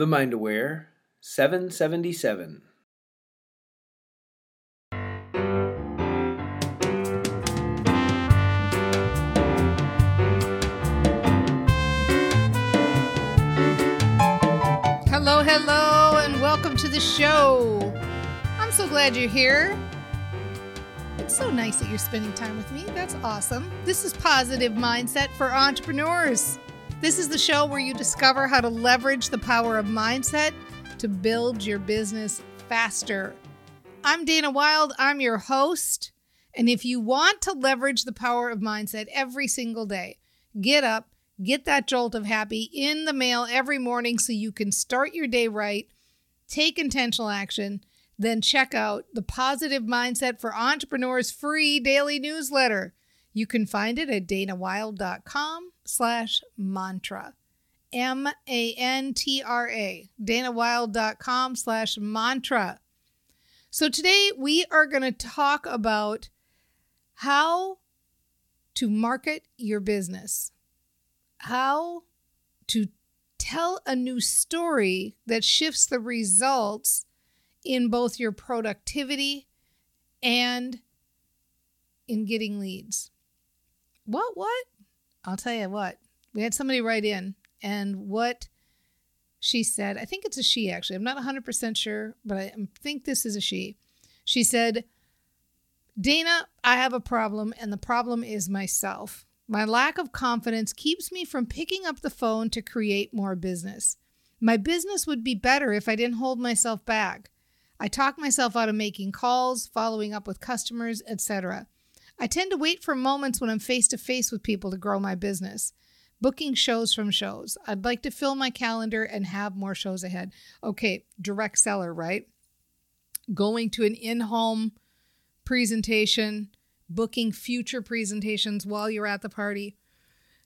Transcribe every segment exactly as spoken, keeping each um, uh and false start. The Mind Aware seven seventy-seven. Hello, hello, and welcome to the show. I'm so glad you're here. It's so nice that you're spending time with me. That's awesome. This is Positive Mindset for Entrepreneurs. This is the show where you discover how to leverage the power of mindset to build your business faster. I'm Dana Wilde. I'm your host. And if you want to leverage the power of mindset every single day, get up, get that jolt of happy in the mail every morning so you can start your day right, take intentional action, then check out the Positive Mindset for Entrepreneurs free daily newsletter. You can find it at DanaWilde.com slash mantra, M A N T R A, DanaWilde.com slash mantra. So today we are going to talk about how to market your business, how to tell a new story that shifts the results in both your productivity and in getting leads. What, what? I'll tell you what. We had somebody write in, and what she said, I think it's a she actually. I'm not one hundred percent sure, but I think this is a she. She said, Dana, I have a problem, and the problem is myself. My lack of confidence keeps me from picking up the phone to create more business. My business would be better if I didn't hold myself back. I talk myself out of making calls, following up with customers, et cetera. I tend to wait for moments when I'm face-to-face with people to grow my business. Booking shows from shows. I'd like to fill my calendar and have more shows ahead. Okay, direct seller, right? Going to an in-home presentation, booking future presentations while you're at the party,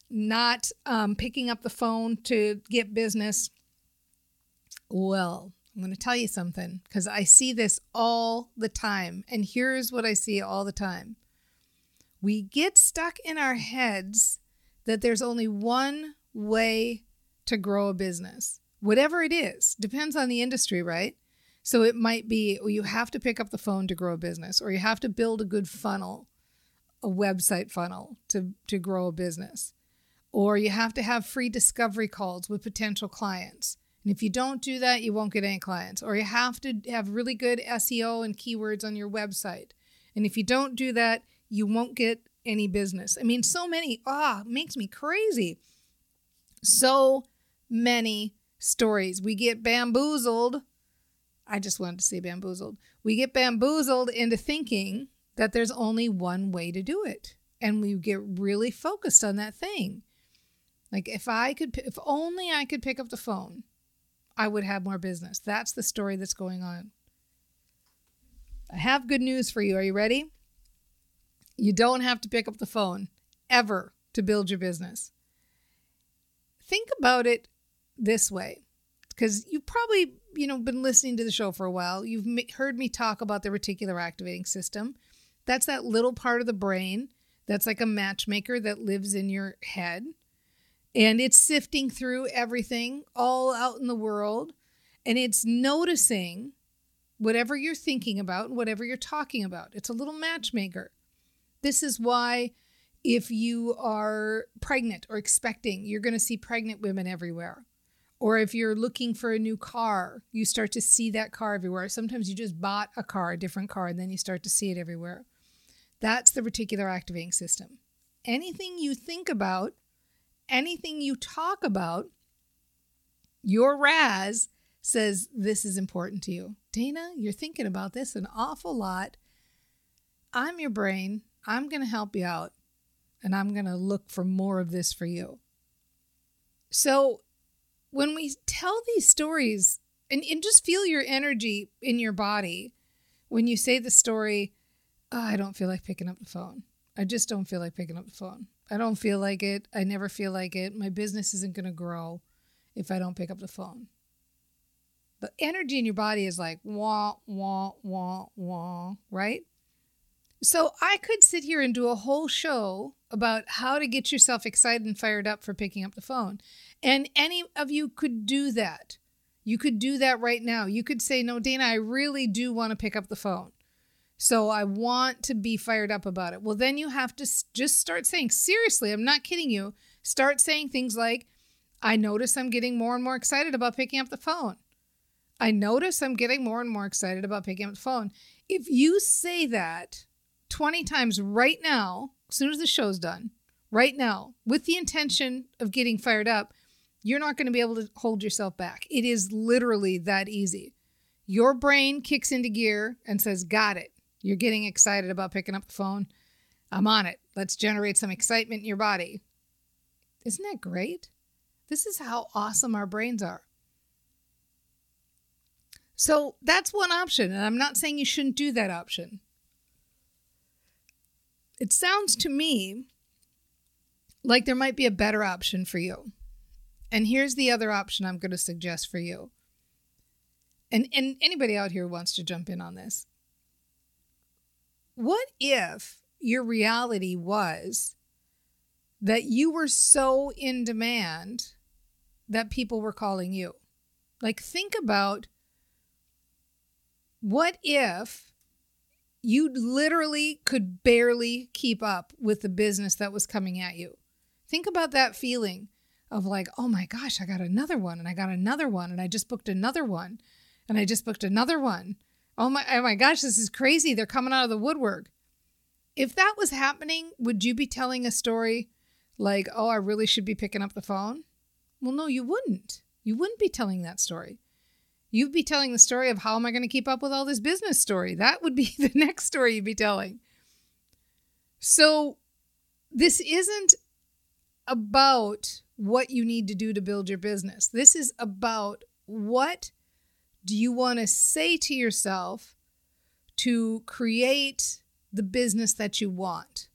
not um, picking up the phone to get business. Well, I'm going to tell you something because I see this all the time. And here's what I see all the time. We get stuck in our heads that there's only one way to grow a business, whatever it is. Depends on the industry, right? So it might be, well, you have to pick up the phone to grow a business, or you have to build a good funnel, a website funnel to, to grow a business, or you have to have free discovery calls with potential clients. And if you don't do that, you won't get any clients, or you have to have really good S E O and keywords on your website. And if you don't do that, you won't get any business. I mean, so many, ah, oh, makes me crazy. So many stories. We get bamboozled. I just wanted to say bamboozled. We get bamboozled into thinking that there's only one way to do it. And we get really focused on that thing. Like if I could, if only I could pick up the phone, I would have more business. That's the story that's going on. I have good news for you. Are you ready? You don't have to pick up the phone ever to build your business. Think about it this way, because you've probably, you know, been listening to the show for a while. You've heard me talk about the reticular activating system. That's that little part of the brain that's like a matchmaker that lives in your head. And it's sifting through everything all out in the world. And it's noticing whatever you're thinking about, whatever you're talking about. It's a little matchmaker. This is why if you are pregnant or expecting, you're going to see pregnant women everywhere. Or if you're looking for a new car, you start to see that car everywhere. Sometimes you just bought a car, a different car, and then you start to see it everywhere. That's the reticular activating system. Anything you think about, anything you talk about, your R A S says this is important to you. Dana, you're thinking about this an awful lot. I'm your brain. I'm going to help you out, and I'm going to look for more of this for you. So when we tell these stories, and, and just feel your energy in your body when you say the story, oh, I don't feel like picking up the phone. I just don't feel like picking up the phone. I don't feel like it. I never feel like it. My business isn't going to grow if I don't pick up the phone. The energy in your body is like, wah, wah, wah, wah, right? So I could sit here and do a whole show about how to get yourself excited and fired up for picking up the phone. And any of you could do that. You could do that right now. You could say, no, Dana, I really do want to pick up the phone. So I want to be fired up about it. Well, then you have to just start saying, seriously, I'm not kidding you. Start saying things like, I notice I'm getting more and more excited about picking up the phone. I notice I'm getting more and more excited about picking up the phone. If you say that twenty times right now, as soon as the show's done, right now, with the intention of getting fired up, you're not going to be able to hold yourself back. It is literally that easy. Your brain kicks into gear and says, got it. You're getting excited about picking up the phone. I'm on it. Let's generate some excitement in your body. Isn't that great? This is how awesome our brains are. So that's one option, and I'm not saying you shouldn't do that option. It sounds to me like there might be a better option for you. And here's the other option I'm going to suggest for you. And, and anybody out here wants to jump in on this. What if your reality was that you were so in demand that people were calling you? Like, think about, what if you literally could barely keep up with the business that was coming at you? Think about that feeling of like, oh my gosh, I got another one and I got another one and I just booked another one and I just booked another one. Oh my, oh my gosh, this is crazy. They're coming out of the woodwork. If that was happening, would you be telling a story like, oh, I really should be picking up the phone? Well, no, you wouldn't. You wouldn't be telling that story. You'd be telling the story of, how am I going to keep up with all this business story? That would be the next story you'd be telling. So this isn't about what you need to do to build your business. This is about, what do you want to say to yourself to create the business that you want?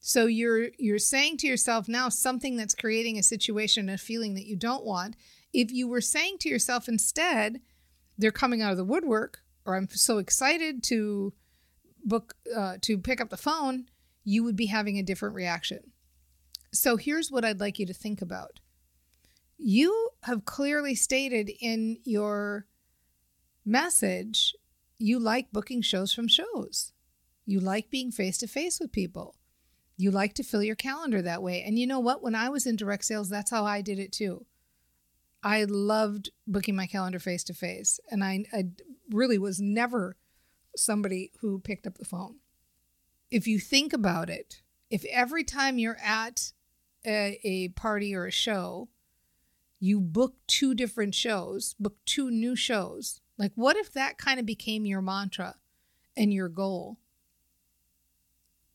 So you're you're saying to yourself now something that's creating a situation and a feeling that you don't want. If you were saying to yourself instead, they're coming out of the woodwork, or I'm so excited to book uh, to pick up the phone, you would be having a different reaction. So here's what I'd like you to think about. You have clearly stated in your message, you like booking shows from shows. You like being face-to-face with people. You like to fill your calendar that way. And you know what? When I was in direct sales, that's how I did it too. I loved booking my calendar face-to-face. And I, I really was never somebody who picked up the phone. If you think about it, if every time you're at a, a party or a show, you book two different shows, book two new shows. Like, what if that kind of became your mantra and your goal?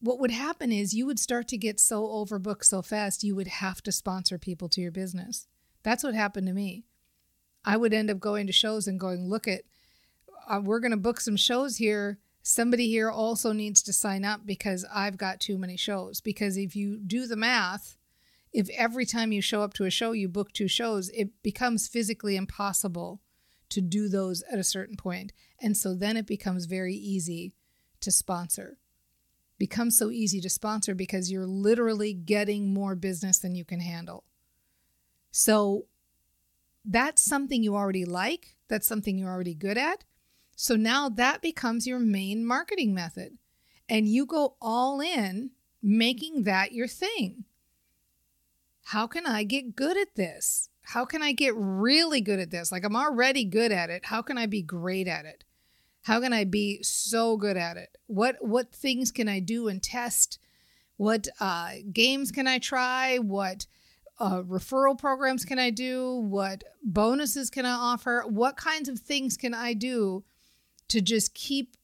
What would happen is you would start to get so overbooked so fast, you would have to sponsor people to your business. That's what happened to me. I would end up going to shows and going, look at, uh, we're going to book some shows here. Somebody here also needs to sign up because I've got too many shows. Because if you do the math, if every time you show up to a show, you book two shows, it becomes physically impossible to do those at a certain point. And so then it becomes very easy to sponsor. It becomes so easy to sponsor because you're literally getting more business than you can handle. So that's something you already like. That's something you're already good at. So now that becomes your main marketing method. And you go all in making that your thing. How can I get good at this? How can I get really good at this? Like, I'm already good at it. How can I be great at it? How can I be so good at it? What what things can I do and test? What uh, games can I try? What uh, referral programs can I do? What bonuses can I offer? What kinds of things can I do to just keep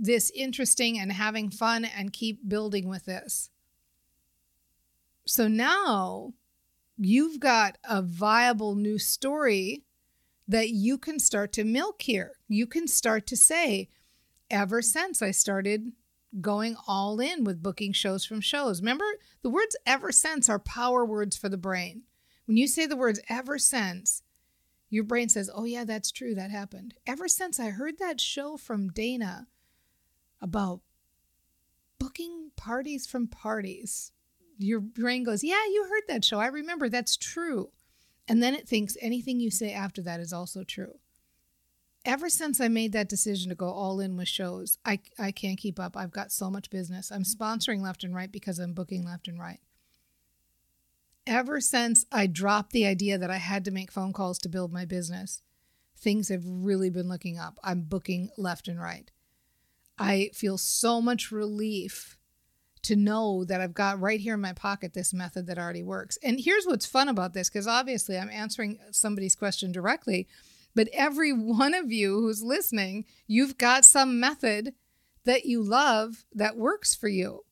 this interesting and having fun and keep building with this? So now you've got a viable new story that you can start to milk here. You can start to say, ever since I started going all in with booking shows from shows. Remember, the words ever since are power words for the brain. When you say the words ever since, your brain says, oh yeah, that's true, that happened. Ever since I heard that show from Dana about booking parties from parties, your brain goes, yeah, you heard that show. I remember. That's true. And then it thinks anything you say after that is also true. Ever since I made that decision to go all in with shows, I, I can't keep up. I've got so much business. I'm sponsoring left and right because I'm booking left and right. Ever since I dropped the idea that I had to make phone calls to build my business, things have really been looking up. I'm booking left and right. I feel so much relief to know that I've got right here in my pocket this method that already works. And here's what's fun about this, because obviously I'm answering somebody's question directly. But every one of you who's listening, you've got some method that you love that works for you.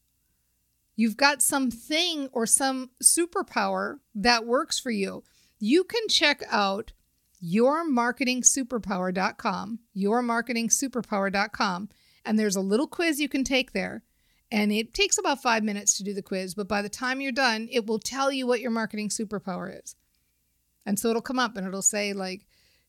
You've got something or some superpower that works for you. You can check out your marketing superpower dot com, your marketing superpower dot com, and there's a little quiz you can take there. And it takes about five minutes to do the quiz, but by the time you're done, it will tell you what your marketing superpower is. And so it'll come up and it'll say, like,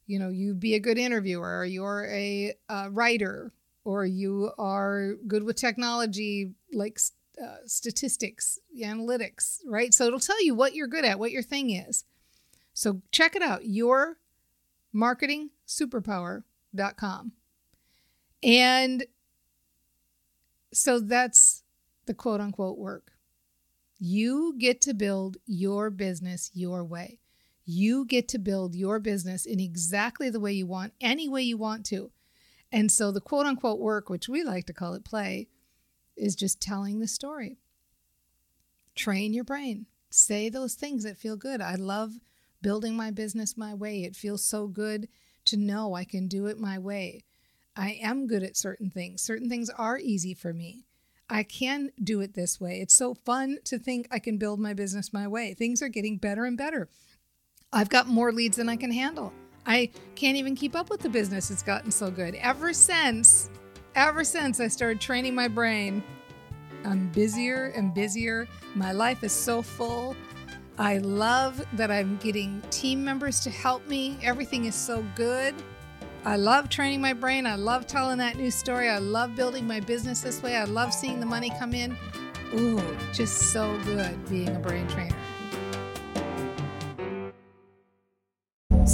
you know, you be a good interviewer, or you're a uh, writer, or you are good with technology, like uh, statistics, analytics, right? So it'll tell you what you're good at, what your thing is. So check it out, your marketing superpower dot com. And so that's the quote unquote work. You get to build your business your way. You get to build your business in exactly the way you want, any way you want to. And so the quote unquote work, which we like to call it play, is just telling the story. Train your brain. Say those things that feel good. I love building my business my way. It feels so good to know I can do it my way. I am good at certain things. Certain things are easy for me. I can do it this way. It's so fun to think I can build my business my way. Things are getting better and better. I've got more leads than I can handle. I can't even keep up with the business. It's gotten so good. Ever since, ever since I started training my brain, I'm busier and busier. My life is so full. I love that I'm getting team members to help me. Everything is so good. I love training my brain. I love telling that new story. I love building my business this way. I love seeing the money come in. Ooh, just so good being a brain trainer.